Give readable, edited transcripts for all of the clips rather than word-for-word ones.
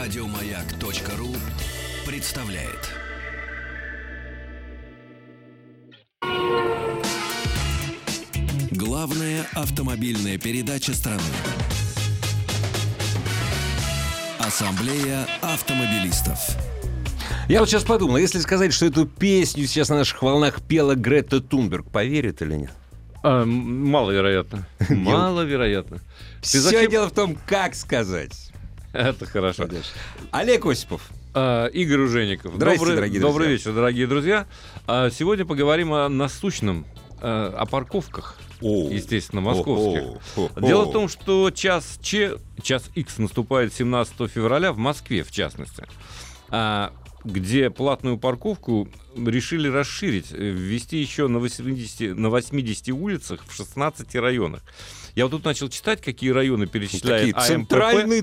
Радиомаяк.ру представляет. Главная автомобильная передача страны. Ассамблея автомобилистов. Я вот сейчас подумал, если сказать, что эту песню сейчас на наших волнах пела Грета Тунберг, поверят или нет? Маловероятно. Маловероятно. Все дело в том, как сказать. Это хорошо. Олег Осипов. Игорь Ужеников. Добрый вечер, дорогие друзья. Сегодня поговорим о насущном, о парковках. Естественно, московских. Дело в том, что час X наступает 17 февраля в Москве, в частности, где платную парковку решили расширить, ввести еще на 80 улицах в 16 районах. Я вот тут начал читать, какие районы перечисляет АМПП,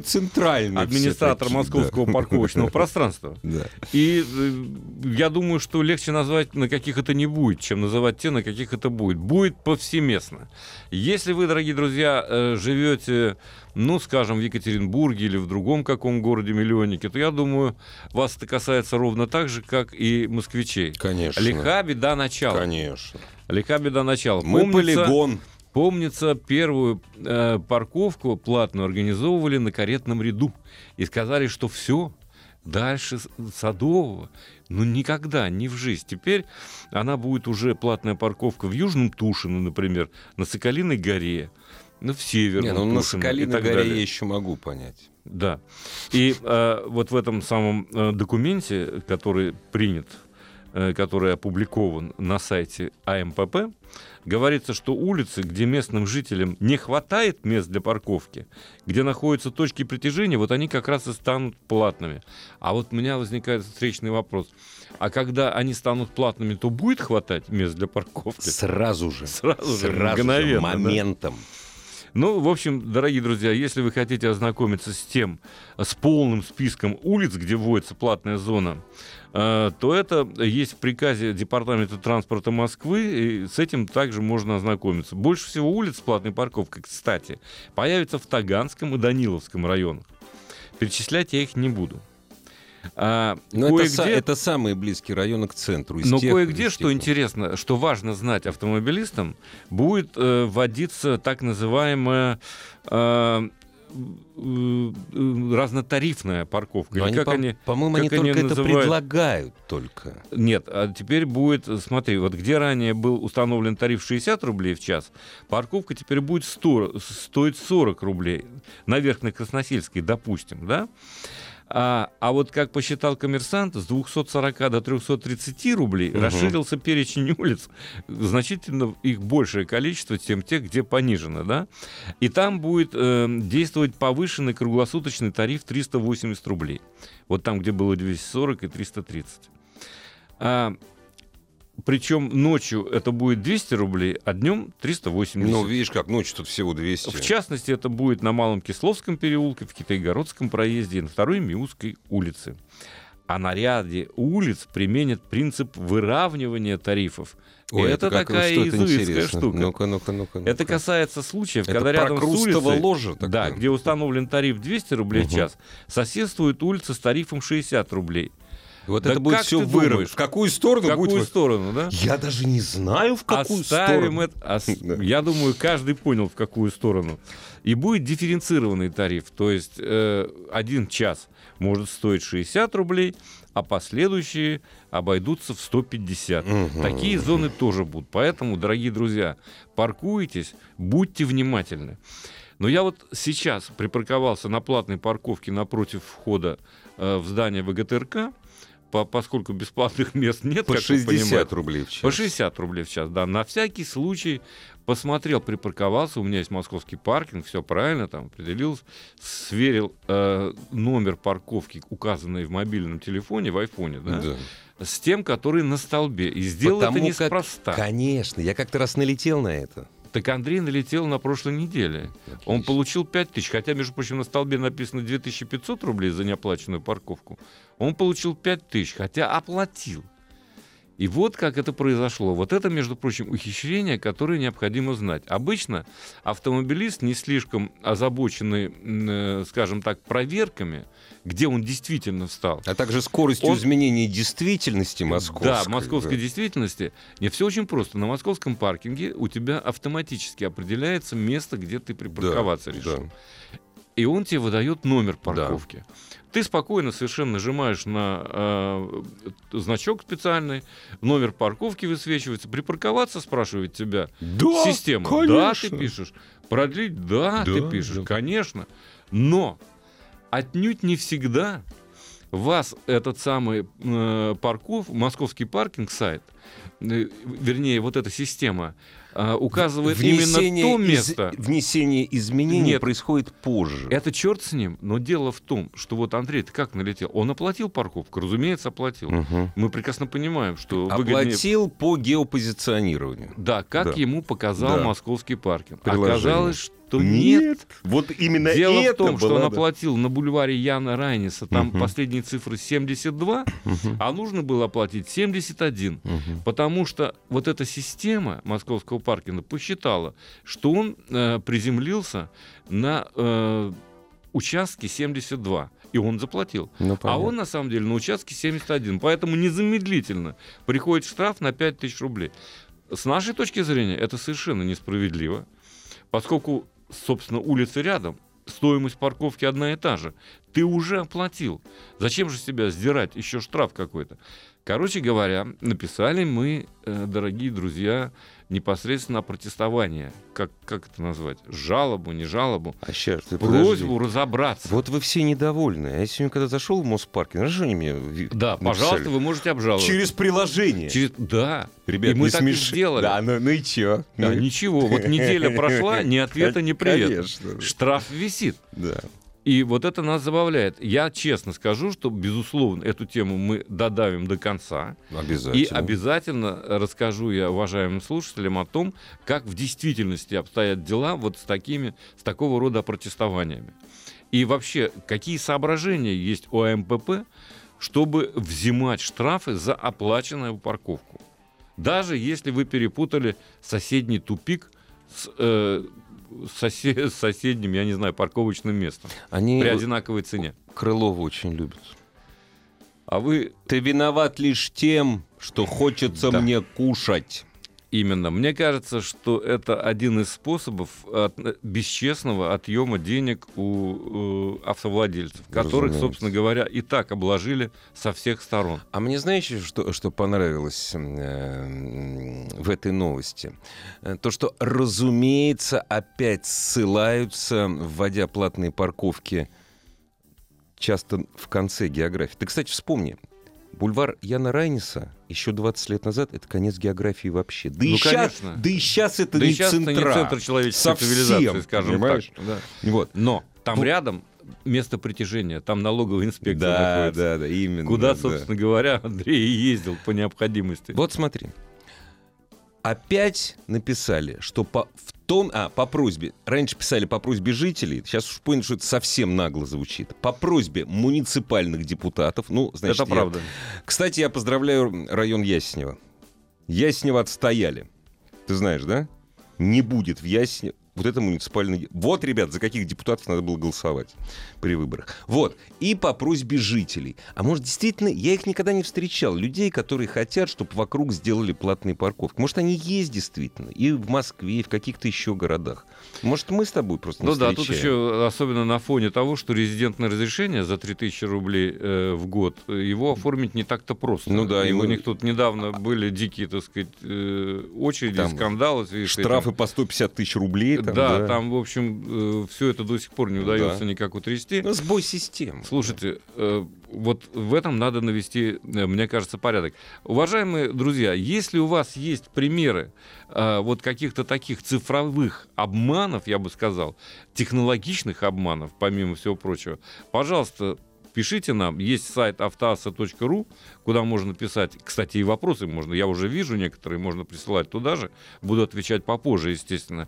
центральные администратор московского парковочного пространства. И я думаю, что легче назвать, на каких это не будет, чем называть те, на каких это будет. Будет повсеместно. Если вы, дорогие друзья, живете, скажем, в Екатеринбурге или в другом каком городе-миллионнике, то, я думаю, вас это касается ровно так же, как и москвичей. Конечно. Лиха беда начала. Конечно. Лиха беда начала. Мы полигон. Помнится, первую парковку платную организовывали на Каретном ряду. И сказали, что все, дальше Садового, никогда, не в жизнь. Теперь она будет уже платная парковка в Южном Тушино, например, на Соколиной горе, в Северном Тушино. На Соколиной горе далее. Я еще могу понять. Да. И вот в этом самом документе, который принят, который опубликован на сайте АМПП, говорится, что улицы, где местным жителям не хватает мест для парковки, где находятся точки притяжения, они как раз и станут платными. А вот у меня возникает встречный вопрос. А когда они станут платными, то будет хватать мест для парковки? Сразу же, моментом. Да? В общем, дорогие друзья, если вы хотите ознакомиться с полным списком улиц, где вводится платная зона, то это есть в приказе Департамента транспорта Москвы, и с этим также можно ознакомиться. Больше всего улиц с платной парковкой, кстати, появится в Таганском и Даниловском районах. Перечислять я их не буду. Это самые близкие районы к центру. Что интересно, что важно знать автомобилистам, будет вводиться так называемая разнотарифная парковка. По-моему, они только это предлагают. Нет, а теперь будет, смотри, где ранее был установлен тариф 60 рублей в час, парковка теперь будет стоить 40 рублей на Верхней Красносельской, допустим, да? А вот как посчитал «Коммерсант», с 240 до 330 рублей расширился перечень улиц. Значительно их большее количество, чем тех, где понижено. Да? И там будет действовать повышенный круглосуточный тариф 380 рублей. Там, где было 240 и 330. Причем ночью это будет 200 рублей, а днем 380. Видишь, как ночью тут всего 200. В частности, это будет на Малом Кисловском переулке, в Китайгородском проезде и на 2-й Миусской улице. А на ряде улиц применят принцип выравнивания тарифов. Это такая изуитская штука. Ну-ка. Это касается случаев, когда рядом с улицей, где установлен тариф 200 рублей в час, соседствует улица с тарифом 60 рублей. Это будет все выровнено. В какую сторону? Да? Я даже не знаю, в какую сторону. Я думаю, каждый понял, в какую сторону. И будет дифференцированный тариф. То есть один час может стоить 60 рублей, а последующие обойдутся в 150. Такие зоны тоже будут. Поэтому, дорогие друзья, паркуйтесь, будьте внимательны. Но я сейчас припарковался на платной парковке напротив входа в здание ВГТРК, поскольку бесплатных мест нет. По 60 рублей в час. По 60 рублей в час, да. На всякий случай посмотрел, припарковался. У меня есть московский паркинг, все правильно, там определился. Сверил номер парковки, указанный в мобильном телефоне, в айфоне, да. С тем, который на столбе. И сделал это неспроста. Конечно, я как-то раз налетел на это. Так Андрей налетел на прошлой неделе. Отлично. Он получил 5000, хотя, между прочим, на столбе написано 2500 рублей за неоплаченную парковку. Он получил 5000, хотя оплатил. И вот как это произошло. Вот это, между прочим, ухищрение, которое необходимо знать. Обычно автомобилист, не слишком озабоченный, скажем так, проверками, где он действительно встал. А также скоростью изменения действительности московской. Да, московской действительности. Нет, все очень просто. На московском паркинге у тебя автоматически определяется место, где ты припарковаться решил. Да. И он тебе выдает номер парковки. Да. Ты спокойно совершенно нажимаешь на значок специальный, номер парковки высвечивается, припарковаться спрашивает тебя система. Конечно. Да, ты пишешь. Продлить, да, ты пишешь, конечно. Но отнюдь не всегда вас этот самый московский паркинг-сайт, вернее, вот эта система, указывает именно то место. Внесение изменений происходит позже. Это черт с ним, но дело в том, что вот Андрей-то как налетел? Он оплатил парковку, разумеется, оплатил. Угу. Мы прекрасно понимаем, что выгоднее... Оплатил по геопозиционированию. Да, как ему показал московский паркинг. Приложение. Оказалось, что Нет. Вот именно дело это в том, что он оплатил на бульваре Яна Райниса, там последние цифры 72, а нужно было оплатить 71, потому что вот эта система московского паркинга посчитала, что он приземлился на участке 72. И он заплатил. Ну, а он, на самом деле, на участке 71. Поэтому незамедлительно приходит штраф на 5000 рублей. С нашей точки зрения это совершенно несправедливо, поскольку собственно, улицы рядом, стоимость парковки одна и та же. Ты уже оплатил. Зачем же себя сдирать? Еще штраф какой-то. Короче говоря, написали мы, дорогие друзья, непосредственно протестование. Как это назвать? Жалобу, не жалобу. А сейчас, просьбу разобраться. Вот вы все недовольны. А я сегодня, когда зашел в Моспарк, знаешь, что они мне написали? Пожалуйста, вы можете обжаловать. Через приложение. Да. Ребят, и мы так и сделали. Да, ну и чё? Да, ничего. Вот неделя прошла, ни ответа, ни привет. Конечно. Штраф висит. Да. И вот это нас забавляет. Я честно скажу, что, безусловно, эту тему мы додавим до конца. Обязательно. И обязательно расскажу я уважаемым слушателям о том, как в действительности обстоят дела вот с такого рода протестованиями. И вообще, какие соображения есть у АМПП, чтобы взимать штрафы за оплаченную парковку. Даже если вы перепутали соседний тупик с соседним, я не знаю, парковочным местом. Они при одинаковой цене. Крылова очень любят. А вы... Ты виноват лишь тем, что хочется мне кушать. Именно. Мне кажется, что это один из способов бесчестного отъема денег у автовладельцев, которых, собственно говоря, и так обложили со всех сторон. А мне, знаете, что понравилось в этой новости? То, что, разумеется, опять ссылаются, вводя платные парковки, часто в конце географии. Ты, кстати, вспомни. Бульвар Яна Райниса еще 20 лет назад — это конец географии вообще. Да, и сейчас это не центр человеческой цивилизации, скажем так. Да. Вот. Но там рядом место притяжения, там налоговая инспекция находится. Да, именно. Куда, собственно говоря, Андрей и ездил по необходимости. Вот смотри. Опять написали, что по просьбе, раньше писали по просьбе жителей, сейчас уж понял, что это совсем нагло звучит, по просьбе муниципальных депутатов. Ну, значит, это правда. Кстати, я поздравляю район Ясенево. Ясенево отстояли. Ты знаешь, да? Не будет в Ясенево. Вот это муниципальный... Вот, ребят, за каких депутатов надо было голосовать при выборах. Вот. И по просьбе жителей. А может, действительно, я их никогда не встречал. Людей, которые хотят, чтобы вокруг сделали платные парковки. Может, они есть действительно. И в Москве, и в каких-то еще городах. Может, мы с тобой просто не встречаем. Ну да, тут еще, особенно на фоне того, что резидентное разрешение за 3000 рублей в год, его оформить не так-то просто. Ну да. И у них тут недавно были дикие, так сказать, очереди, там скандалы. Штрафы по 150 тысяч рублей. Да, там, в общем, все это до сих пор не удается никак утрясти. Ну, сбой системы. Слушайте, вот в этом надо навести, мне кажется, порядок. Уважаемые друзья, если у вас есть примеры вот каких-то таких цифровых обманов, я бы сказал, технологичных обманов, помимо всего прочего, пожалуйста, пишите нам. Есть сайт автоасса.ру, куда можно писать. Кстати, и вопросы можно. Я уже вижу некоторые, можно присылать туда же. Буду отвечать попозже, естественно.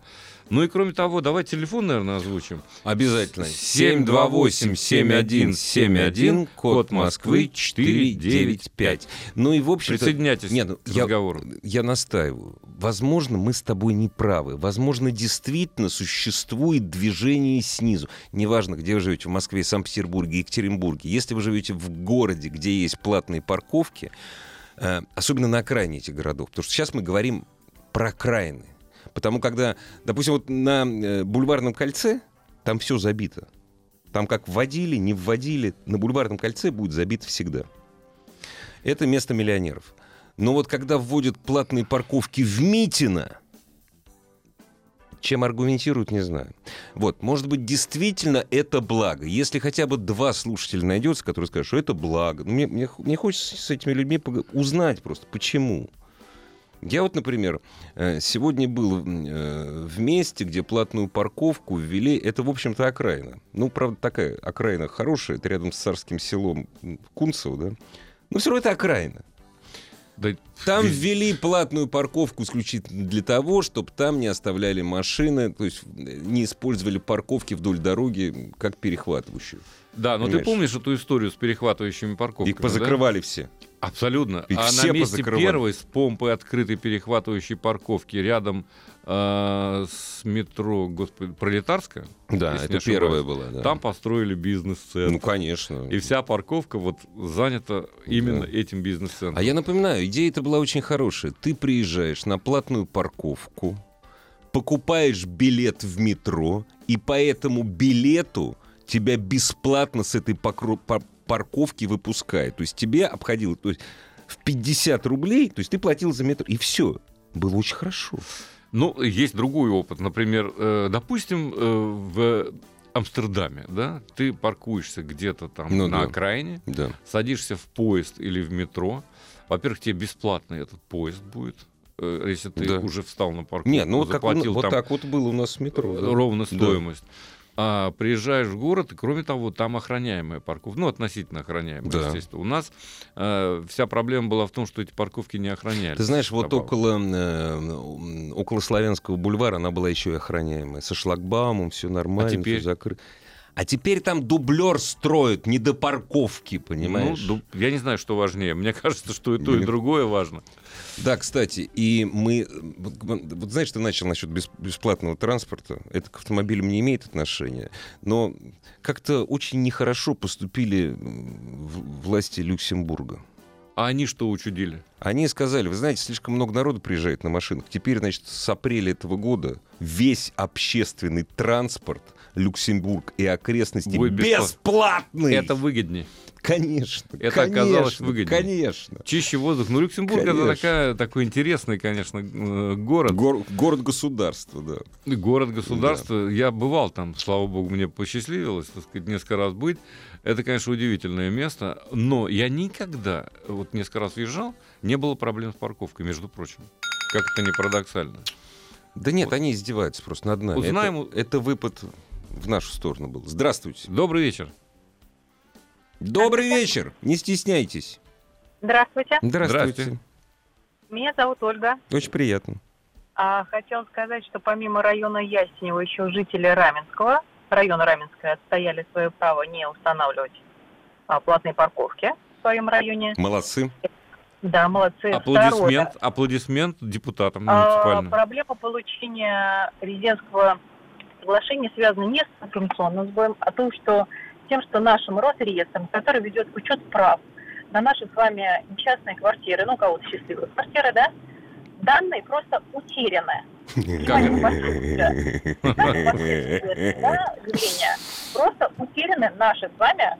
Ну и кроме того, давай телефон, наверное, озвучим. Обязательно. 728-7171, код Москвы 495. Ну и в общем... Присоединяйтесь к разговору. Я настаиваю. Возможно, мы с тобой не правы. Возможно, действительно существует движение снизу. Неважно, где вы живете, в Москве, Санкт-Петербурге, Екатеринбурге. Если вы живете в городе, где есть платные парковки, особенно на окраине этих городов, потому что сейчас мы говорим про окраины. Потому когда, допустим, вот на Бульварном кольце там все забито. Там как вводили, не вводили, на Бульварном кольце будет забито всегда. Это место миллионеров. Но вот когда вводят платные парковки в Митино, чем аргументируют, не знаю. Вот, может быть, действительно это благо. Если хотя бы два слушателя найдется, которые скажут, что это благо. Ну, мне хочется с этими людьми узнать просто, почему. Я вот, например, сегодня был в месте, где платную парковку ввели. Это, в общем-то, окраина. Ну, правда, такая окраина хорошая. Это рядом с царским селом Кунцево, да? Но все равно это окраина. Да... Там ввели платную парковку исключительно для того, чтобы там не оставляли машины, то есть не использовали парковки вдоль дороги как перехватывающую. Да, но понимаешь? Ты помнишь эту историю с перехватывающими парковками? Их позакрывали, да? Все. Абсолютно. Их а все на месте первой с помпой открытой перехватывающей парковки рядом с метро, господи, Пролетарска. Да, это первая была. Да. Там построили бизнес-центр. Ну, конечно. И вся парковка вот занята именно этим бизнес-центром. А я напоминаю, идея это была очень хорошая. Ты приезжаешь на платную парковку, покупаешь билет в метро, и по этому билету тебя бесплатно с этой парковки выпускают. То есть тебе обходило, то есть в 50 рублей, то есть ты платил за метро, и все. Было очень хорошо. Ну, есть другой опыт. Например, допустим, в Амстердаме, да, ты паркуешься где-то там окраине, да. Садишься в поезд или в метро. Во-первых, тебе бесплатно этот поезд будет, если ты уже встал на парковку. Нет, ну, заплатил вот так вот было у нас в метро. Ровно стоимость. А приезжаешь в город, и, кроме того, там охраняемая парковка. Ну, относительно охраняемая, естественно. У нас вся проблема была в том, что эти парковки не охранялись. Ты знаешь, вот около Славянского бульвара она была еще и охраняемая. Со шлагбаумом, все нормально, все закрыто. А теперь там дублер строят, не до парковки, понимаешь? Ну, я не знаю, что важнее. Мне кажется, что и то, и другое важно. Да, кстати, и мы... Вот знаешь, ты начал насчет бесплатного транспорта. Это к автомобилям не имеет отношения. Но как-то очень нехорошо поступили власти Люксембурга. А они что учудили? Они сказали, вы знаете, слишком много народу приезжает на машинах. Теперь, значит, с апреля этого года весь общественный транспорт Люксембург и окрестности бесплатный. Это выгоднее. Конечно. Это оказалось выгоднее. Конечно. Чище воздух. Ну, Люксембург — это такой интересный, конечно, город. Город-государство, да. Город-государство. Да. Я бывал там, слава богу, мне посчастливилось, так сказать, несколько раз быть. Это, конечно, удивительное место. Но я никогда, вот несколько раз въезжал, не было проблем с парковкой, между прочим. Как это ни парадоксально. Да нет, вот. Они издеваются просто над нами. Узнаем... Это выпад в нашу сторону был. Здравствуйте. Добрый вечер. Добрый вечер. Не стесняйтесь. Здравствуйте. Здравствуйте. Меня зовут Ольга. Очень приятно. Хотела сказать, что помимо района Ясенева еще жители Раменского, района Раменское, отстояли свое право не устанавливать платные парковки в своем районе. Молодцы. Да, молодцы. Аплодисмент, второе, аплодисмент депутатам муниципальным. Проблема получения резидентского соглашения связана не с информационным сбоем, а тем, что нашим Росреестром, который ведет учет прав на наши с вами несчастные квартиры, ну, у кого-то счастливые квартиры, да, данные просто утеряны. Просто утеряны наши с вами,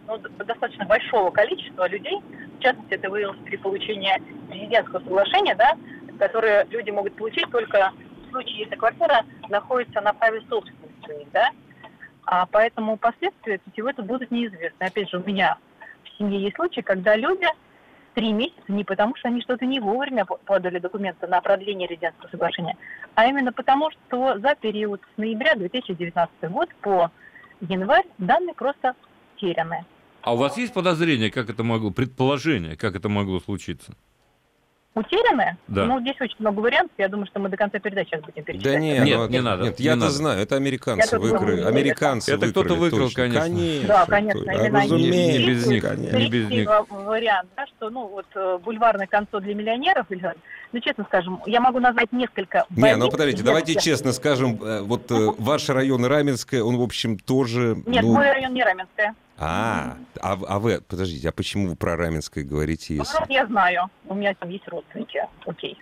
достаточно большого количества людей, в частности, это выявилось при получении резидентского соглашения, да, которое люди могут получить только в случае, если квартира находится на праве собственности у них, да. А поэтому последствия сетевые-то будут неизвестны. Опять же, у меня в семье есть случаи, когда люди 3 месяца не потому, что они что-то не вовремя подали документы на продление резидентского соглашения, а именно потому, что за период с ноября 2019 года по январь данные просто утеряны. А у вас есть подозрение, как это могло, предположение, как это могло случиться? утеряны, да. Но здесь очень много вариантов, я думаю, что мы до конца передачи сейчас будем перечислять. Да нет, не надо. Нет, я-то знаю, это американцы выиграли. Американцы это кто-то выиграл, конечно. Да, конечно. Не без них. Третий вариант, да, что, ну, вот, бульварное кольцо для миллионеров, ну, честно скажем, я могу назвать несколько. Не, ну, подождите, давайте честно скажем, вот ваш район Раменское, он, в общем, тоже... Нет, мой район не Раменское. А вы, подождите, а почему вы про Раменское говорите? Если... Ну, я знаю, у меня там есть родственники, окей.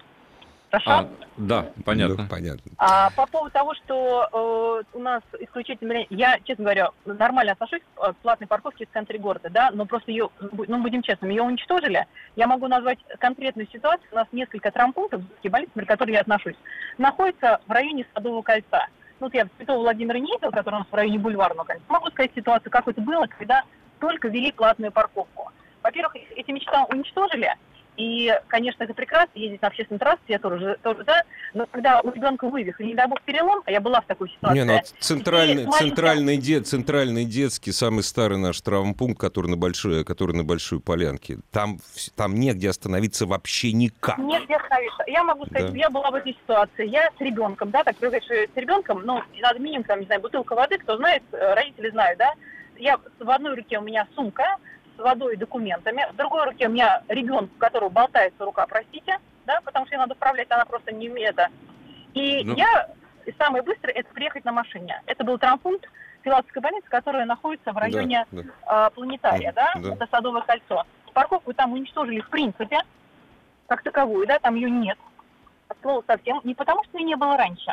Да, понятно. Да, понятно. А по поводу того, что у нас исключительно... Я, честно говоря, нормально отношусь к платной парковке в центре города, да, но просто ее, ну, будем честными, ее уничтожили. Я могу назвать конкретную ситуацию. У нас несколько травмпунктов, к которым я отношусь, находятся в районе Садового кольца. Вот я Святого Владимира не видел, который у нас в районе Бульварного кольца. Могу сказать ситуацию, как это было, когда только ввели платную парковку. Во-первых, эти места уничтожили, и, конечно, это прекрасно, ездить на общественном транспорте, я тоже да, но когда у ребенка вывих, не дай бог перелом, а я была в такой ситуации. Не, ну, вот центральный детский, самый старый наш травмпункт, который на большой полянке, там негде остановиться вообще никак. Негде остановиться. Я могу сказать, да. Я была в этой ситуации, я с ребенком, да, так, говоришь, с ребенком, ну, надо минимум, там, не знаю, бутылка воды, кто знает, родители знают, да, я в одной руке у меня сумка, с водой и документами. В другой руке у меня ребенок, у которого болтается рука, простите, да, потому что ей надо управлять, она просто не умеет. И я самое быстрое это приехать на машине. Это был травмпункт Филатовской больницы, которая находится в районе Планетария, да, это Садовое кольцо. Парковку там уничтожили в принципе, как таковую, да, там ее нет. От слова совсем. Не потому, что ее не было раньше.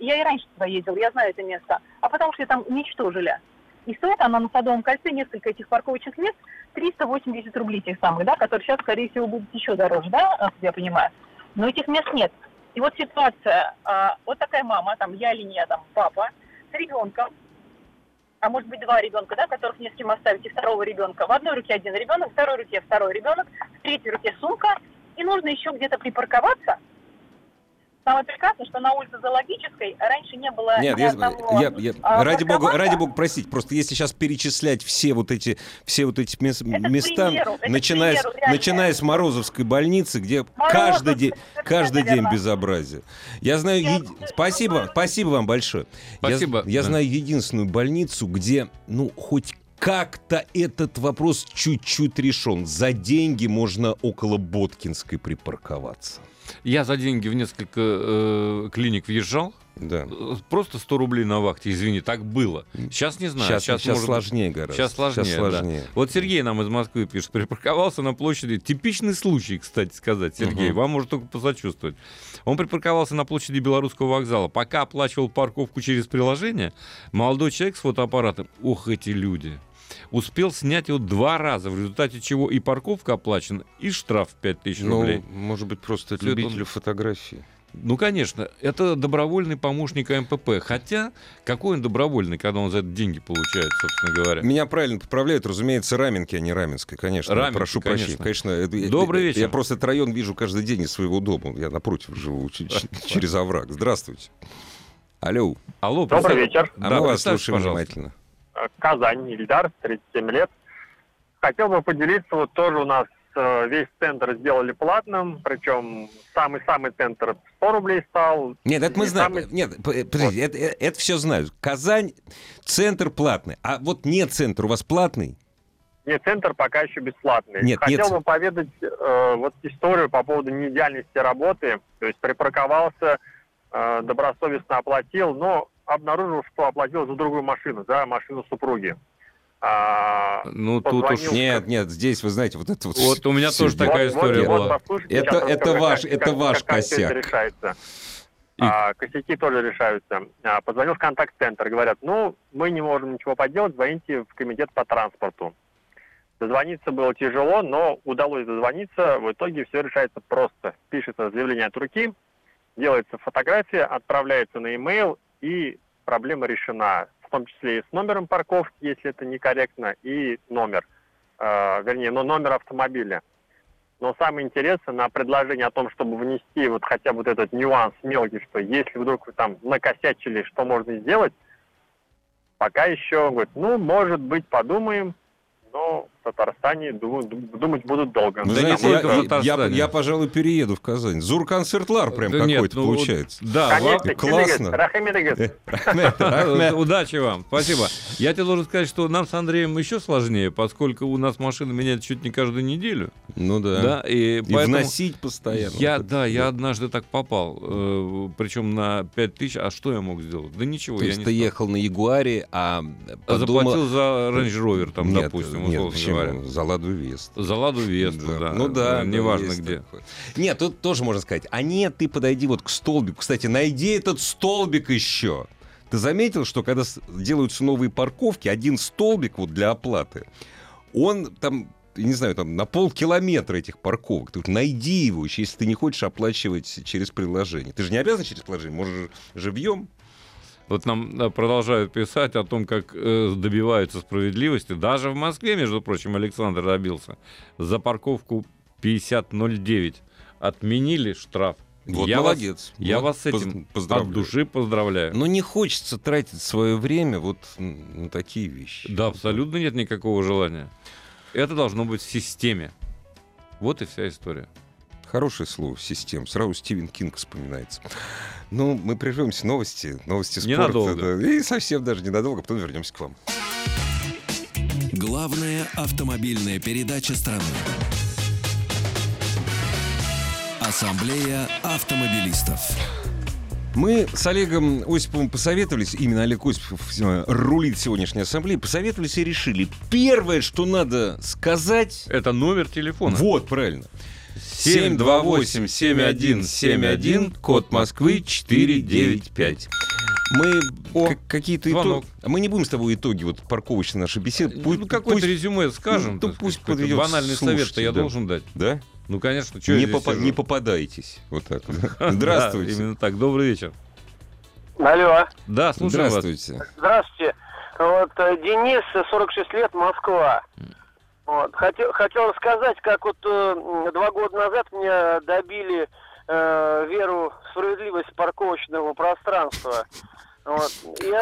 Я и раньше туда ездила, я знаю это место. А потому, что ее там уничтожили. И стоит она на Садовом кольце, несколько этих парковочных мест, 380 рублей тех самых, да, которые сейчас, скорее всего, будут еще дороже, да, я понимаю. Но этих мест нет. И вот ситуация, вот такая мама, там, я или не, там, папа, с ребенком, а может быть, два ребенка, да, которых не с кем оставить, и второго ребенка. В одной руке один ребенок, в второй руке второй ребенок, в третьей руке сумка, и нужно еще где-то припарковаться. Самое прекрасное, что на улице Зоологической раньше не было... Нет, ради бога, простите, просто если сейчас перечислять все вот эти места, примеру, начиная с Морозовской больницы, где каждый день безобразие. Я знаю... Спасибо вам большое. Спасибо. Я знаю единственную больницу, где, ну, хоть как-то этот вопрос чуть-чуть решен. За деньги можно около Боткинской припарковаться. Я за деньги в несколько клиник въезжал. Да. Просто 100 рублей на вахте, извини, так было. Сейчас не знаю. Сейчас сложнее гораздо. Сейчас сложнее. Да. Вот Сергей нам из Москвы пишет, припарковался на площади. Типичный случай, кстати сказать, Сергей, вам можно только посочувствовать. Он припарковался на площади Белорусского вокзала. Пока оплачивал парковку через приложение, молодой человек с фотоаппаратом, ох, эти люди, успел снять его два раза, в результате чего и парковка оплачена, и штраф в 5000 рублей. Ну, может быть, просто любителю фотографии. Ну, конечно, это добровольный помощник АМПП. Хотя, какой он добровольный, когда он за это деньги получает, собственно говоря. Меня правильно поправляют, разумеется, Раменки, а не Раменское, конечно. Раменки, прошу прощения. Конечно, добрый вечер. Я просто этот район вижу каждый день из своего дома. Я напротив живу, через овраг. Здравствуйте. Алло. Добрый вечер. Мы вас слушаем внимательно. Казань, Ильдар, 37 лет. Хотел бы поделиться, вот тоже у нас весь центр сделали платным, причем самый-самый центр 100 рублей стал. Нет, это мы знаем. Нет, подожди, вот. это все знают. Казань, центр платный, а вот не центр у вас платный? Нет, центр пока еще бесплатный. Хотел бы поведать вот историю по поводу неидеальности работы. То есть припарковался, добросовестно оплатил, но обнаружил, что оплатил за другую машину, да, машину супруги. Нет, здесь, вы знаете, вот это вот... Вот у меня тоже такая история была. Это ваш косяк. Косяки тоже решаются. Позвонил в контакт-центр, говорят, ну, мы не можем ничего поделать, звоните в комитет по транспорту. Дозвониться было тяжело, но удалось дозвониться, в итоге все решается просто. Пишется заявление от руки, делается фотография, отправляется на e-mail, и проблема решена, в том числе и с номером парковки, если это некорректно, и номер автомобиля. Но самое интересное, на предложение о том, чтобы внести вот хотя бы вот этот нюанс мелкий, что если вдруг вы там накосячили, что можно сделать, пока еще, говорит, ну, может быть, подумаем, но Татарстане думать будут долго. Да знаете, я, пожалуй, перееду в Казань. Зур-концертлар прям да какой-то получается. Да, классно. Удачи вам, спасибо. Я тебе должен сказать, что нам с Андреем еще сложнее, поскольку у нас машина меняет чуть не каждую неделю. Ну да. И вносить постоянно. Я однажды так попал. Причем на 5000. А что я мог сделать? Да ничего. То есть ты ехал на Ягуаре, а заплатил за Range Rover, там, допустим, условно говоря. За Ладу Весту. За Ладу Весту, да. Ну да. Неважно где. Нет, тут тоже можно сказать. А нет, ты подойди вот к столбику. Кстати, найди этот столбик еще. Ты заметил, что когда делаются новые парковки, один столбик вот для оплаты, он там, я не знаю, там на полкилометра этих парковок. Ты найди его еще, если ты не хочешь оплачивать через приложение. Ты же не обязан через приложение, можешь живьем. Вот нам продолжают писать о том, как добиваются справедливости. Даже в Москве, между прочим, Александр добился. За парковку 5009 отменили штраф. Вот я молодец. Я вас с этим от души поздравляю. Но не хочется тратить свое время вот на такие вещи. Да, абсолютно нет никакого желания. Это должно быть в системе. Вот и вся история. Хорошее слово «систем». Сразу Стивен Кинг вспоминается. Ну, мы прервемся. Новости спорта. Ненадолго. Да, и совсем даже ненадолго. Потом вернемся к вам. Главная автомобильная передача страны. Ассамблея автомобилистов. Мы с Олегом Осиповым посоветовались, именно Олег Осипов рулит сегодняшней ассамблеей, посоветовались и решили. Первое, что надо сказать... Это номер телефона. Вот, правильно. 728-7171, код Москвы 495. Мы какие-то итоги... Мы не будем с тобой итоги вот парковочной нашей беседы. Какое-то резюме скажем. Ну, пусть подведет. Банальный совет-то я должен дать. Да? Ну, конечно. Не попадайтесь. Вот так. Здравствуйте. Именно так. Добрый вечер. Алло. Да, слушаю вас. Здравствуйте. Вот Денис, 46 лет, Москва. Вот. Хотел рассказать, как вот 2 года назад меня добили веру в справедливость парковочного пространства. Вот.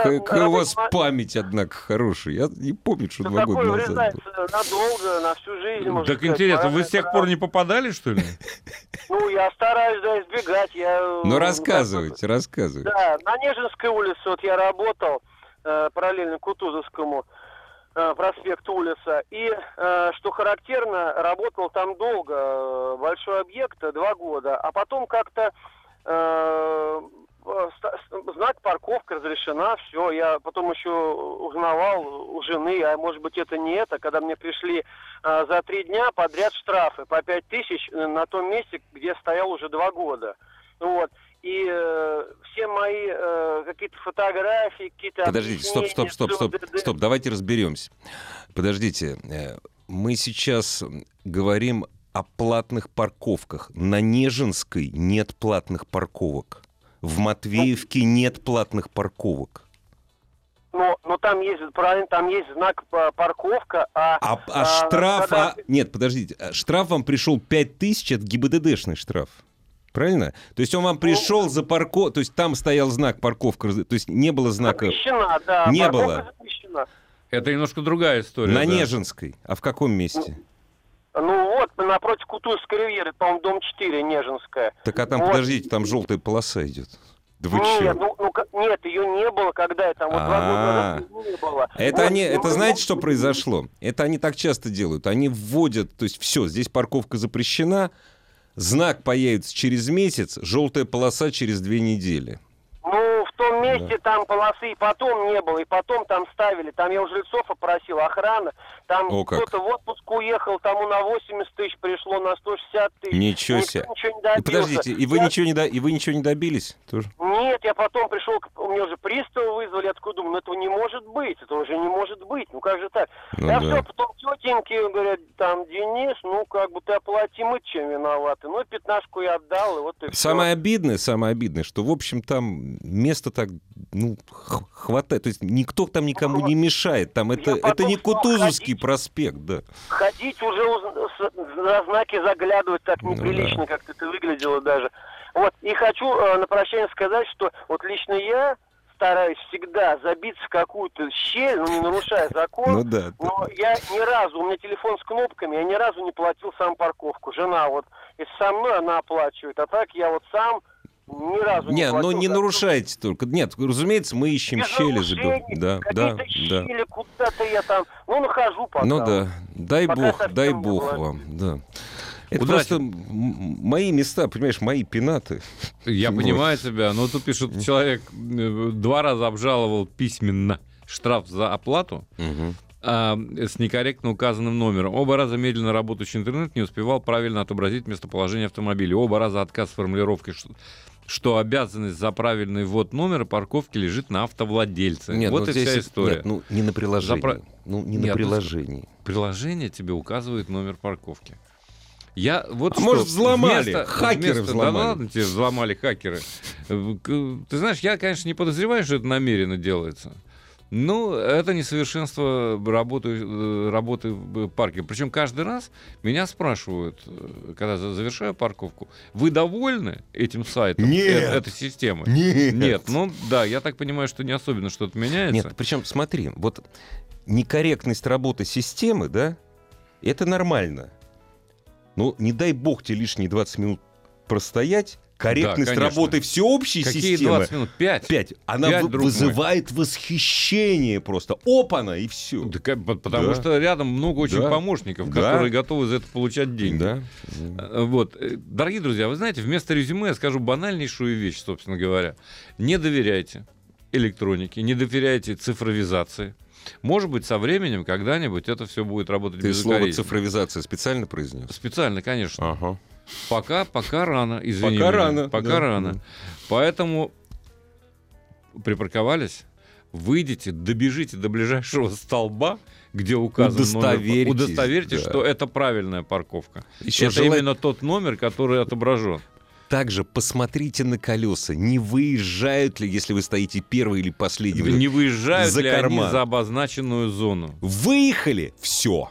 Какая у вас память, однако, хорошая. Я не помню, что 2 года назад было. Такое врезается надолго, на всю жизнь. Можно так сказать, интересно, вы с тех пор не попадали, что ли? Ну, я стараюсь избегать. Ну, рассказывайте. Да, на Нежинской улице вот я работал, параллельно Кутузовскому проспекту улица. И, что характерно, работал там долго. Большой объект, 2 года. А потом как-то... знак парковка разрешена, все. Я потом еще узнавал у жены, а может быть это не это, когда мне пришли за 3 дня подряд штрафы по 5000 на том месте, где стоял уже 2 года. Вот. И все мои какие-то фотографии, какие-то... Подождите, стоп. Давайте разберемся. Подождите, мы сейчас говорим о платных парковках. На Нежинской нет платных парковок. В Матвеевке нет платных парковок. Но там есть, правильно, там есть знак парковка, а штраф... Когда... Нет, подождите. Штраф вам пришел 5000, это ГИБДДшный штраф. Правильно? То есть он вам пришел за парковку... То есть там стоял знак парковка, то есть не было знака... Запрещена, да. Не было. Запрещена. Это немножко другая история. На Нежинской. А в каком месте? Ну вот, напротив Кутузовской ривьеры, по-моему, дом 4, Нежинская. Так а там, вот. Подождите, там желтая полоса идет. Да вы чё? Нет, ее не было, когда это, вот 2 года назад не было. Это знаете, что произошло? Это они так часто делают. Они вводят, то есть все, здесь парковка запрещена, знак появится через месяц, желтая полоса через 2 недели. Месте там полосы и потом не было, и потом там ставили, там я у жильцов опросил, охрана, там кто-то в отпуск уехал, тому на 80 тысяч пришло, на 160 тысяч. Ничего себе. Ничего не добился. Подождите, и вы ничего не добились? Тоже? Нет, я потом пришел, у меня уже пристава вызвали, я такой думаю, ну этого не может быть, это уже не может быть, ну как же так? Ну, да все, потом тетеньки говорят, там, Денис, ну как бы ты оплати, мы чем виноваты, ну 15-ку я отдал, и вот и все. Самое обидное, что в общем там место так хватает. То есть никто там никому не мешает. Там это не Кутузовский проспект, да. Ходить уже на знаки заглядывать так неприлично, как-то это выглядело даже. Вот. И хочу на прощание сказать, что вот лично я стараюсь всегда забиться в какую-то щель, ну, не нарушая закон. Ну, да, но да. Я ни разу, у меня телефон с кнопками, я ни разу не платил сам парковку. Жена вот, если со мной, она оплачивает, а так я вот сам ни разу не платил. Не, ну не нарушайте только. Нет, разумеется, мы ищем щели. Да, да, щели, да. Куда-то я там, нахожу пока. Ну да, дай бог вам, да. Это просто мои места, понимаешь, мои пенаты. Я понимаю тебя, но тут пишут, человек 2 раза обжаловал письменно штраф за оплату с некорректно указанным номером. Оба раза медленно работающий интернет не успевал правильно отобразить местоположение автомобиля. Оба раза отказ с формулировкой, что обязанность за правильный ввод номера парковки лежит на автовладельце. Нет, вот и вся история. Нет, не на приложении. Приложение тебе указывает номер парковки. Я вот может, взломали? Хакеры взломали. Да ладно тебе, взломали хакеры. Ты знаешь, я, конечно, не подозреваю, что это намеренно делается. Ну, это несовершенство работы паркинга. Причем каждый раз меня спрашивают, когда завершаю парковку, вы довольны этим сайтом, этой системой? Нет. Я так понимаю, что не особенно что-то меняется. Нет, причем, смотри, вот некорректность работы системы, да, это нормально. Ну, не дай бог тебе лишние 20 минут простоять. Корректность работы всеобщей системы... 20 минут? 5. Она вызывает восхищение просто. Опана, и все. Потому что рядом много очень помощников, которые готовы за это получать деньги. Да. Вот. Дорогие друзья, вы знаете, вместо резюме я скажу банальнейшую вещь, собственно говоря. Не доверяйте электронике, не доверяйте цифровизации. Может быть, со временем когда-нибудь это все будет работать безукоризненно. Ты слово «цифровизация» специально произнес? Специально, конечно. Ага. Пока рано, извини меня. Пока рано. Поэтому припарковались, выйдите, добежите до ближайшего столба, где указан номер. Удостоверьтесь, что это правильная парковка. Именно тот номер, который отображен. Также посмотрите на колеса. Не выезжают ли, если вы стоите первый или последний, не выезжают за карман. Они за обозначенную зону? Выехали, все,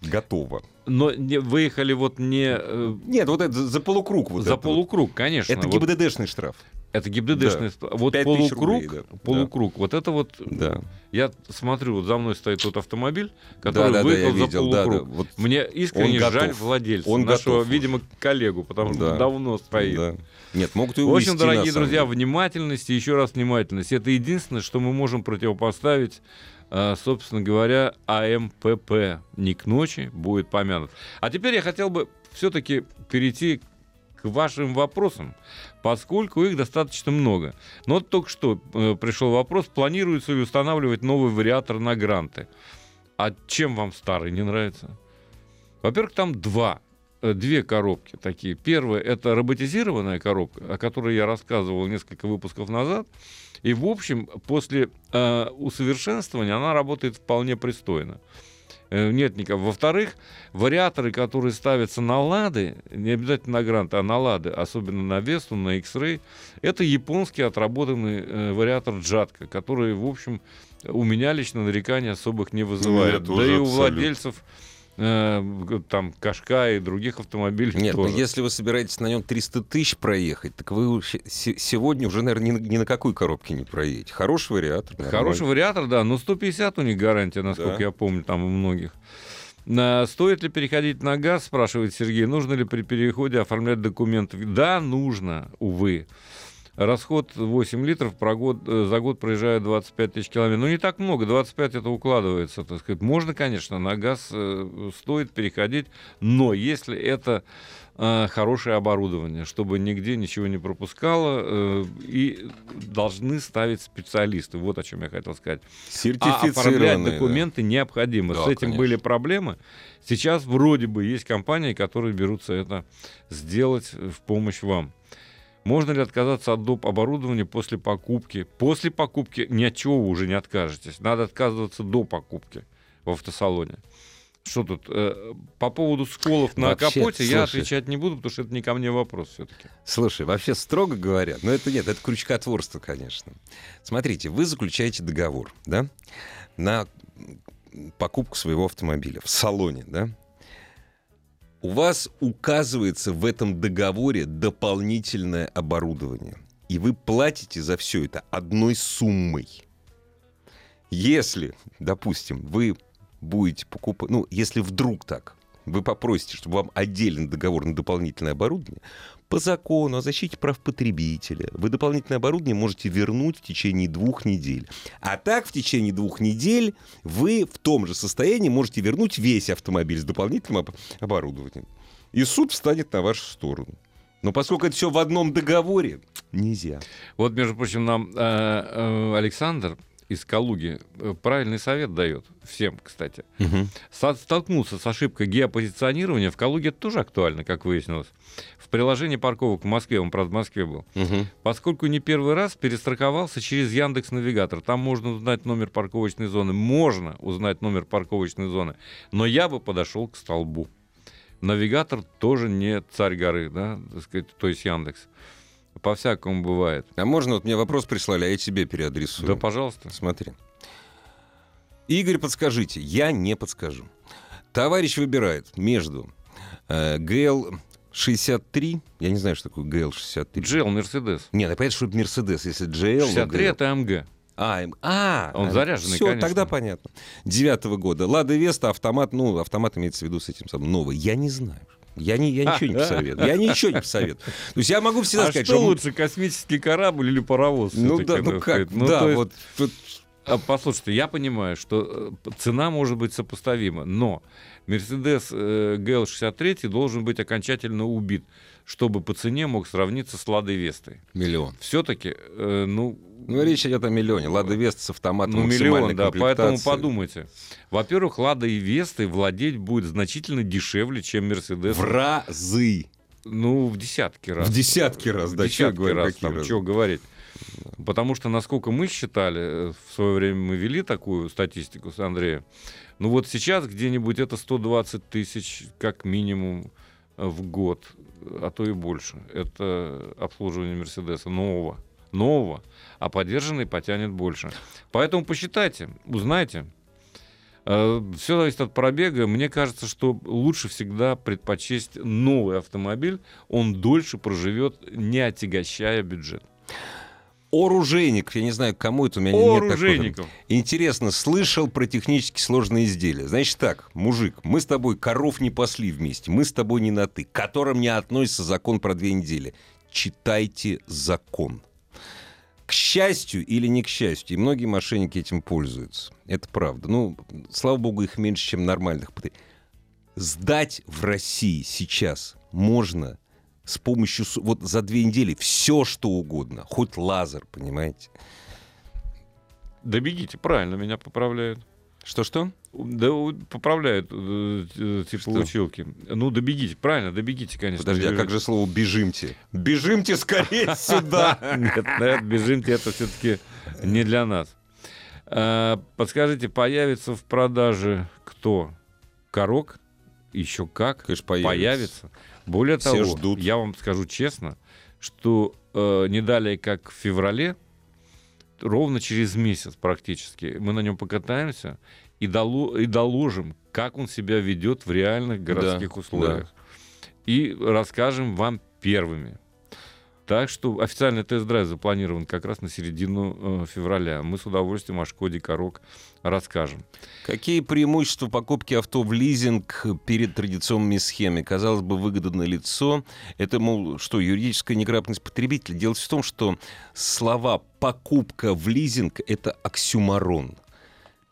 готово. Но выехали вот не... Нет, вот это за полукруг. Вот за это полукруг, вот. Конечно. Это ГИБДДшный штраф. Это ГИБДДшный штраф. Вот полукруг. Вот это вот... Да. Я смотрю, вот за мной стоит тот автомобиль, который выехал за полукруг. Да. Вот мне искренне жаль владельца, видимо, коллегу, потому что он давно стоит. Да. Нет, могут и увезти. В общем, дорогие друзья, внимательность и еще раз внимательность. Это единственное, что мы можем противопоставить, собственно говоря, АМПП. Не к ночи будет помянут. А теперь я хотел бы все-таки перейти к вашим вопросам, поскольку их достаточно много. Но вот только что пришел вопрос, планируется ли устанавливать новый вариатор на гранты. А чем вам старый не нравится? Во-первых, там две коробки такие. Первая — это роботизированная коробка, о которой я рассказывал несколько выпусков назад. И, в общем, после усовершенствования она работает вполне пристойно. Нет никакого. Во-вторых, вариаторы, которые ставятся на лады, не обязательно на гранты, а на лады, особенно на Весту, на X-Ray, это японский отработанный вариатор Джатка, который, в общем, у меня лично нареканий особых не вызывает. Да и у владельцев там Кашка и других автомобилей тоже. Но если вы собираетесь на нем 300 тысяч проехать, так вы сегодня уже, наверное, ни на какой коробке не проедете. Хороший вариатор. Наверное. Хороший вариатор, да, но 150 у них гарантия, насколько я помню, там у многих. Стоит ли переходить на газ, спрашивает Сергей, нужно ли при переходе оформлять документы? Да, нужно, увы. Расход 8 литров за год проезжает 25 тысяч километров. Ну, не так много, 25 это укладывается, так сказать. Можно, конечно, на газ стоит переходить, но если это хорошее оборудование, чтобы нигде ничего не пропускало, и должны ставить специалисты. Вот о чем я хотел сказать. А оформлять документы необходимо. Да, с этим были проблемы. Сейчас вроде бы есть компании, которые берутся это сделать в помощь вам. Можно ли отказаться от доп. Оборудования после покупки? После покупки ни от чего вы уже не откажетесь. Надо отказываться до покупки в автосалоне. Что тут? По поводу сколов на капоте я отвечать не буду, потому что это не ко мне вопрос все-таки. Слушай, вообще, строго говоря, это крючкотворство, конечно. Смотрите, вы заключаете договор, да, на покупку своего автомобиля в салоне, да? У вас указывается в этом договоре дополнительное оборудование. И вы платите за все это одной суммой. Если, допустим, вы будете покупать... Ну, если вдруг так, вы попросите, чтобы вам отдельный договор на дополнительное оборудование, по закону о защите прав потребителя вы дополнительное оборудование можете вернуть в течение 2 недель. А так в течение 2 недель вы в том же состоянии можете вернуть весь автомобиль с дополнительным оборудованием. И суд встанет на вашу сторону. Но поскольку это все в одном договоре, нельзя. Вот, между прочим, нам Александр из Калуги правильный совет дает всем, кстати. Угу. Столкнуться с ошибкой геопозиционирования в Калуге тоже актуально, как выяснилось. В приложении парковок в Москве, он, правда, в Москве был, угу. Поскольку не первый раз перестраховался через Яндекс.Навигатор. Там можно узнать номер парковочной зоны. Можно узнать номер парковочной зоны. Но я бы подошел к столбу. Навигатор тоже не царь горы, да, так сказать, то есть Яндекс. По-всякому бывает. А можно, вот мне вопрос прислали, а я тебе переадресую. Да, пожалуйста. Смотри. Игорь, подскажите. Я не подскажу. Товарищ выбирает между GL-63, я не знаю, что такое GL-63. GL, Мерседес. Нет, понятно, что это Мерседес, если GL... 63 — это АМГ. Он заряженный, все, конечно. Все, тогда понятно. 9-го года. Лада Веста, автомат, ну, автомат имеется в виду с этим самым, новый. Я не знаю. Я ничего не посоветую. То есть я могу всегда сказать, что... что лучше, космический корабль или паровоз? Ну да, ну как, да, вот... Послушайте, я понимаю, что цена может быть сопоставима, но Mercedes GL63 должен быть окончательно убит, чтобы по цене мог сравниться с Ладой Вестой. Миллион. Все-таки, речь идет о миллионе. Лада Веста с автоматом максимальной комплектации. Поэтому подумайте. Во-первых, Лада и Вестой владеть будет значительно дешевле, чем Mercedes. В разы. В десятки раз. В десятки раз, да. В десятки раз, там, чего говорить. Потому что, насколько мы считали, в свое время мы вели такую статистику с Андреем, сейчас где-нибудь это 120 тысяч как минимум в год, а то и больше. Это обслуживание Мерседеса нового, а подержанный потянет больше. Поэтому посчитайте, узнайте. Все зависит от пробега. Мне кажется, что лучше всегда предпочесть новый автомобиль. Он дольше проживет, не отягощая бюджет. Оружейник, я не знаю, кому это, у меня нет такого. Интересно, слышал про технически сложные изделия. Значит так, мужик, мы с тобой коров не пасли вместе, мы с тобой не на «ты», к которым не относится закон про 2 недели. Читайте закон. К счастью или не к счастью, и многие мошенники этим пользуются. Это правда. Слава богу, их меньше, чем нормальных. Сдать в России сейчас можно... с помощью, за 2 недели все, что угодно. Хоть лазер, понимаете? Да бегите, правильно меня поправляют. Что-что? Да поправляют училки. Добегите, правильно, добегите, конечно. Подожди, а как же слово «бежимте»? Бежимте скорее сюда! Нет, бежимте — это все-таки не для нас. Подскажите, появится в продаже кто? Корок? Еще как. Конечно, появится. Более все того, ждут. Я вам скажу честно, что не далее как в феврале, ровно через месяц практически, мы на нем покатаемся и доложим, как он себя ведет в реальных городских условиях. Да. И расскажем вам первыми. Так что официальный тест-драйв запланирован как раз на середину февраля. Мы с удовольствием о «Шкоде Корок» расскажем. Какие преимущества покупки авто в лизинг перед традиционными схемами? Казалось бы, выгода налицо. Это, юридическая неграмотность потребителя. Дело в том, что слова «покупка в лизинг» — это оксюморон.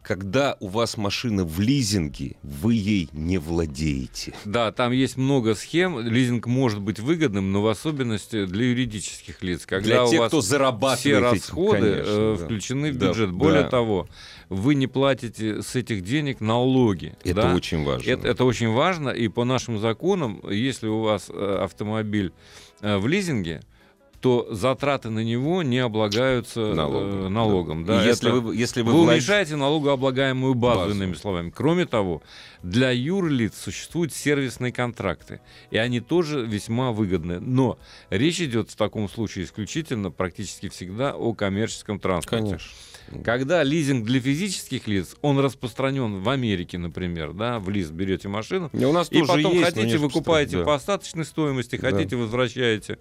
Когда у вас машина в лизинге, вы ей не владеете. Да, там есть много схем. Лизинг может быть выгодным, но в особенности для юридических лиц. Когда для тех, у вас кто зарабатывает, все расходы включены в бюджет. Более того, вы не платите с этих денег налоги. Это очень важно. Это очень важно. И по нашим законам, если у вас автомобиль в лизинге, то затраты на него не облагаются налогом. Да. Если вы уменьшаете налогооблагаемую базу, иными словами. Кроме того, для юрлиц существуют сервисные контракты, и они тоже весьма выгодны. Но речь идет в таком случае исключительно, практически всегда, о коммерческом транспорте. Конечно. Когда лизинг для физических лиц, он распространен в Америке, например, в лиз берете машину, и у нас тоже потом есть, хотите, выкупаете по остаточной стоимости, хотите, возвращаете.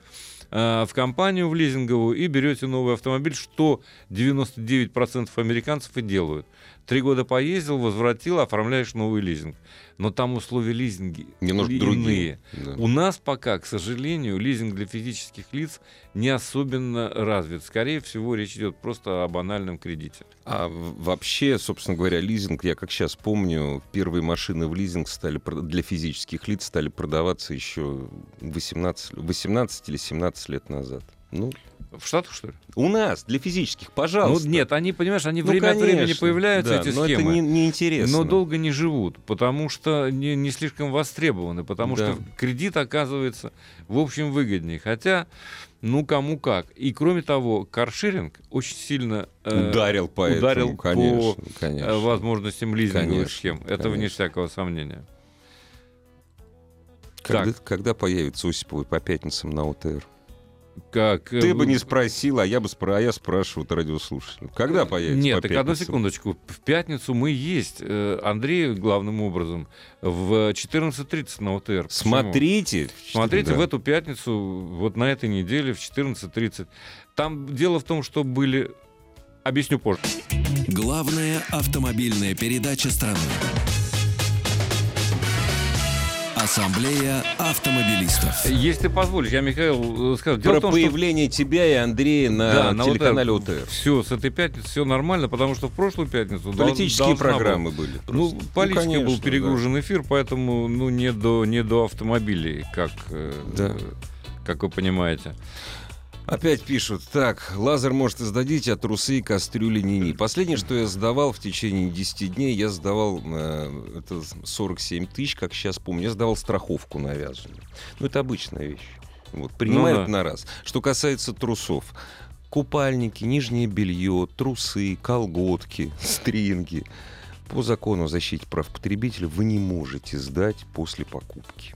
в компанию, в лизинговую, и берете новый автомобиль, что 99% американцев и делают. 3 года поездил, возвратил, оформляешь новый лизинг. Но там условия лизинга иные. Да. У нас пока, к сожалению, лизинг для физических лиц не особенно развит. Скорее всего, речь идет просто о банальном кредите. А вообще, собственно говоря, лизинг, я как сейчас помню, первые машины в лизинг стали для физических лиц стали продаваться еще 18 или 17 лет назад. Ну, в Штатах, что ли? У нас, для физических, пожалуйста. Ну, нет, они, понимаешь, они время от времени появляются, да, эти но схемы. Это неинтересно. Но долго не живут, потому что не слишком востребованы, потому что кредит оказывается в общем выгоднее. Хотя, ну, кому как. И, кроме того, каршеринг очень сильно ударил по возможностям лизинговых схем. Этого нет всякого сомнения. Когда появится Осиповой по пятницам на ОТР? Как... Ты бы не спросил, а я спрашиваю радиослушателю. Когда появится? Нет, так одну секундочку. В пятницу мы есть, Андрей, главным образом, в 14:30 на ОТР. Почему? Смотрите в эту пятницу, вот на этой неделе в 14:30. Там дело в том, что были... Объясню позже. Главная автомобильная передача страны. Ассамблея автомобилистов. Если позволишь, я, Михаил, скажу. Про появление тебя и Андрея на телеканале ОТР. Все, с этой пятницы все нормально, потому что в прошлую пятницу... Политические программы были. Ну, политически был перегружен эфир, поэтому не до автомобилей, как вы понимаете. Опять пишут. Так, лазер, может, и сдадите, а трусы и кастрюли ни-ни. Последнее, что я сдавал в течение 10 дней, я сдавал, это 47 тысяч, как сейчас помню, я сдавал страховку навязанную. Ну, это обычная вещь. Вот, принимают на раз. Что касается трусов. Купальники, нижнее белье, трусы, колготки, стринги. По закону о защите прав потребителя вы не можете сдать после покупки.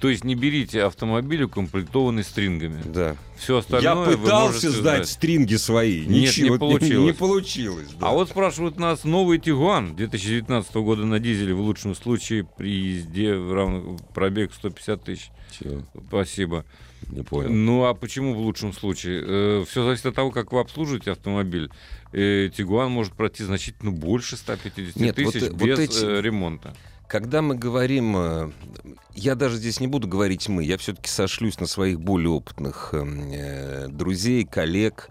То есть не берите автомобиль, укомплектованный стрингами. Да. Все остальное я пытался сдать стринги свои. Нет, ничего, не получилось. Не получилось, да. А вот спрашивают нас, новый Tiguan 2019 года на дизеле, в лучшем случае при езде пробег 150 тысяч. Чего? Спасибо. Не понял. Ну а почему в лучшем случае? Все зависит от того, как вы обслуживаете автомобиль. Tiguan может пройти значительно больше 150 тысяч без ремонта. Когда мы говорим, я даже здесь не буду говорить «мы», я все-таки сошлюсь на своих более опытных друзей, коллег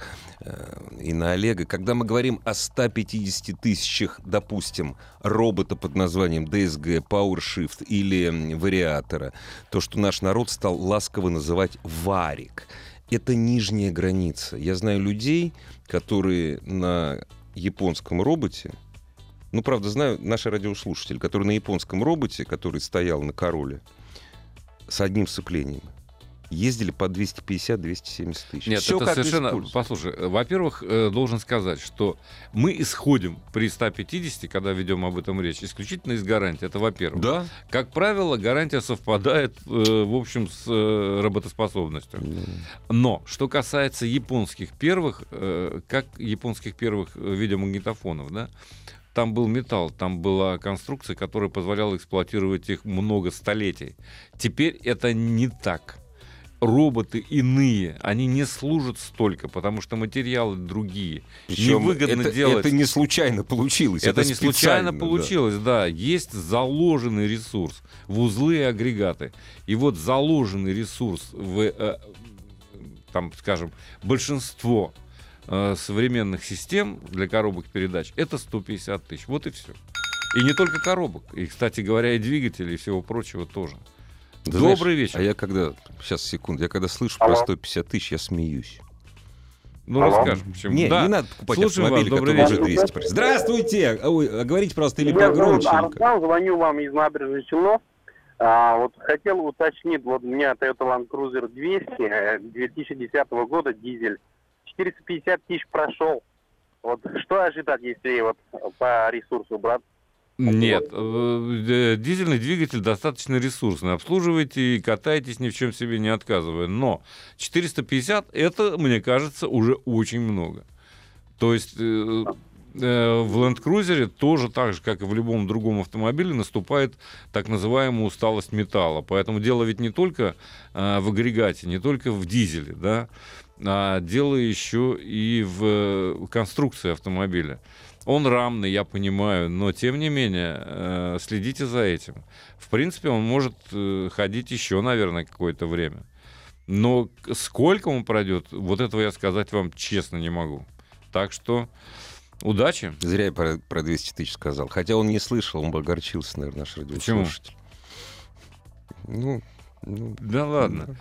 и на Олега. Когда мы говорим о 150 тысячах, допустим, робота под названием DSG, PowerShift или вариатора, то, что наш народ стал ласково называть «варик», это нижняя граница. Я знаю людей, которые на японском роботе, ну, правда, знаю наши радиослушатели, который на японском роботе, который стоял на Короле, с одним сцеплением, ездили по 250-270 тысяч. Нет, все это совершенно... Послушай, во-первых, должен сказать, что мы исходим при 150, когда ведем об этом речь, исключительно из гарантии. Это во-первых. Да. Как правило, гарантия совпадает, в общем, с работоспособностью. Но, что касается японских первых, как японских первых видеомагнитофонов, да, там был металл, там была конструкция, которая позволяла эксплуатировать их много столетий. Теперь это не так. Роботы иные, они не служат столько, потому что материалы другие. Причем невыгодно это, делать. Это не случайно получилось. Это не случайно получилось, да. Есть заложенный ресурс в узлы и агрегаты. И вот заложенный ресурс в, там, скажем, большинство современных систем для коробок передач — это 150 тысяч. Вот и все. И не только коробок. И, кстати говоря, и двигателей, и всего прочего тоже. Да. Добрый вечер. А я когда... Сейчас, секунду. Я когда слышу про 150 тысяч, я смеюсь. Ну, расскажем, почему. Не, не надо покупать автомобиль, который уже 200. Здравствуйте! Ой, говорите, пожалуйста, или погромче. Я Арсен, звоню вам из Набережной Челнов. Вот хотел уточнить. Вот у меня Toyota Land Cruiser 200 2010 года, дизель. 450 тысяч прошел. Вот что ожидать, если вот по ресурсу брать? Нет, дизельный двигатель достаточно ресурсный. Обслуживайте и катайтесь, ни в чем себе не отказывая. Но 450 — это, мне кажется, уже очень много. То есть в ленд-крузере тоже так же, как и в любом другом автомобиле, наступает так называемая усталость металла. Поэтому дело ведь не только в агрегате, не только в дизеле, да, а дело еще и в конструкции автомобиля. Он рамный, я понимаю, но, тем не менее, следите за этим. В принципе, он может ходить еще, наверное, какое-то время. Но сколько он пройдет, вот этого я сказать вам честно не могу. Так что удачи. Зря я про 200 тысяч сказал. Хотя он не слышал, он бы огорчился, наверное, наш радиослушатель. Почему? Ну, да ладно.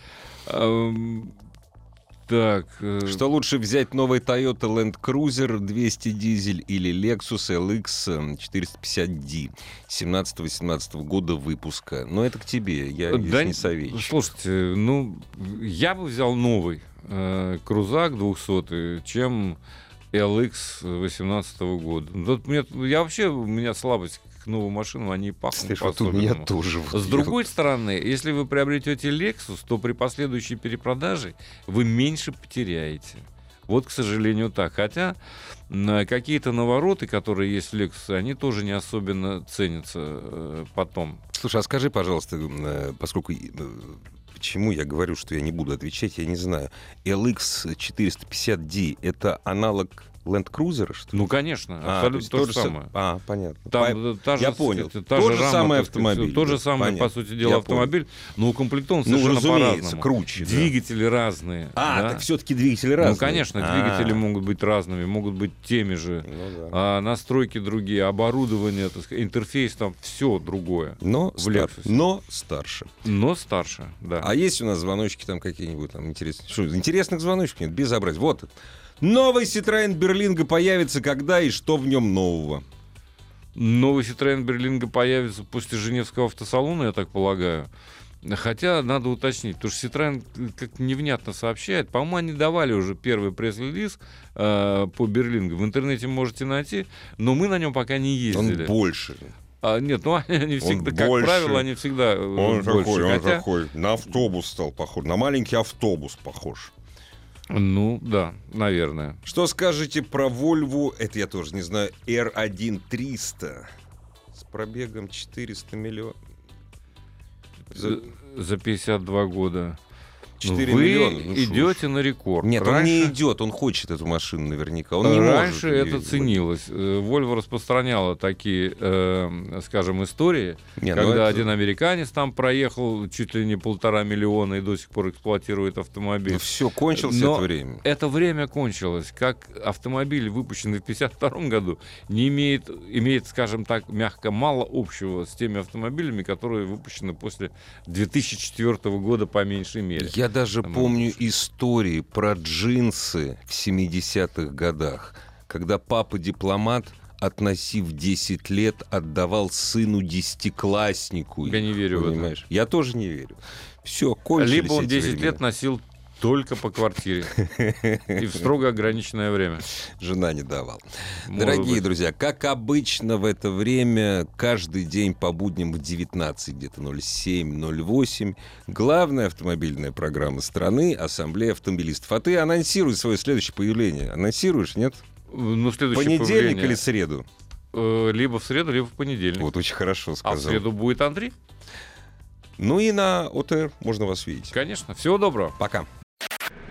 Так. Что лучше взять, новый Toyota Land Cruiser 200 дизель или Lexus LX 450D 17-18 года выпуска? Но это к тебе, я не советую. Слушайте, я бы взял новый крузак 200-й, чем LX 18 года. У меня слабость к новым машинам, они пахнут. Слышь, вот у меня тоже. С другой стороны, если вы приобретете Lexus, то при последующей перепродаже вы меньше потеряете. Вот, к сожалению, так. Хотя какие-то навороты, которые есть в Lexus, они тоже не особенно ценятся потом. Слушай, а скажи, пожалуйста, почему я говорю, что я не буду отвечать, я не знаю. LX 450D — это аналог Land Cruiser, что ли? Ну, конечно, абсолютно то же самое. Понятно. Я понял. Тот же самый автомобиль. Тот же самый, по сути дела, автомобиль, но укомплектован совершенно по-разному. Круче. Двигатели разные. Так все-таки двигатели разные. Ну, конечно, двигатели могут быть разными, могут быть теми же. Настройки другие, оборудование, интерфейс, там все другое. Но старше, да. А есть у нас звоночки там какие-нибудь там интересные? Что, интересных звоночек нет? Безобразие. Вот это. Новый Ситроен Берлинга появится когда и что в нем нового? Новый Ситроен Берлинга появится после Женевского автосалона, я так полагаю. Хотя надо уточнить, потому что Ситроен как-то невнятно сообщает. По-моему, они давали уже первый пресс-релиз по Берлингу. В интернете можете найти, но мы на нем пока не ездили. Он больше. Нет, они всегда, как правило, больше. Он такой. На автобус стал похож, на маленький автобус похож. Ну, да, наверное. Что скажете про Volvo, это я тоже не знаю, R1300 с пробегом 400 миллионов? За 52 года. 4 миллиона. Вы идете на рекорд. Нет, он не идет, он хочет эту машину наверняка. Раньше это ценилось. Volvo распространяла такие, скажем, истории, когда один американец там проехал чуть ли не 1,5 миллиона и до сих пор эксплуатирует автомобиль. Все, кончилось это время. Это время кончилось. Как автомобиль, выпущенный в 1952 году, не имеет, скажем так, мягко, мало общего с теми автомобилями, которые выпущены после 2004 года по меньшей мере. Я даже помню истории про джинсы в 70-х годах, когда папа-дипломат, относив 10 лет, отдавал сыну 10-класснику. Я не верю в это. Я тоже не верю. Все, кончились эти времена. Либо он 10 лет носил только по квартире и в строго ограниченное время. Жена не давала. Дорогие друзья, как обычно в это время, каждый день по будням в 19, где-то 07-08, главная автомобильная программа страны — Ассамблея автомобилистов. А ты анонсируй свое следующее появление. Анонсируешь, нет? Понедельник или среду? Либо в среду, либо в понедельник. Вот очень хорошо сказал. А в среду будет Андрей? И на ОТР можно вас видеть. Конечно. Всего доброго. Пока.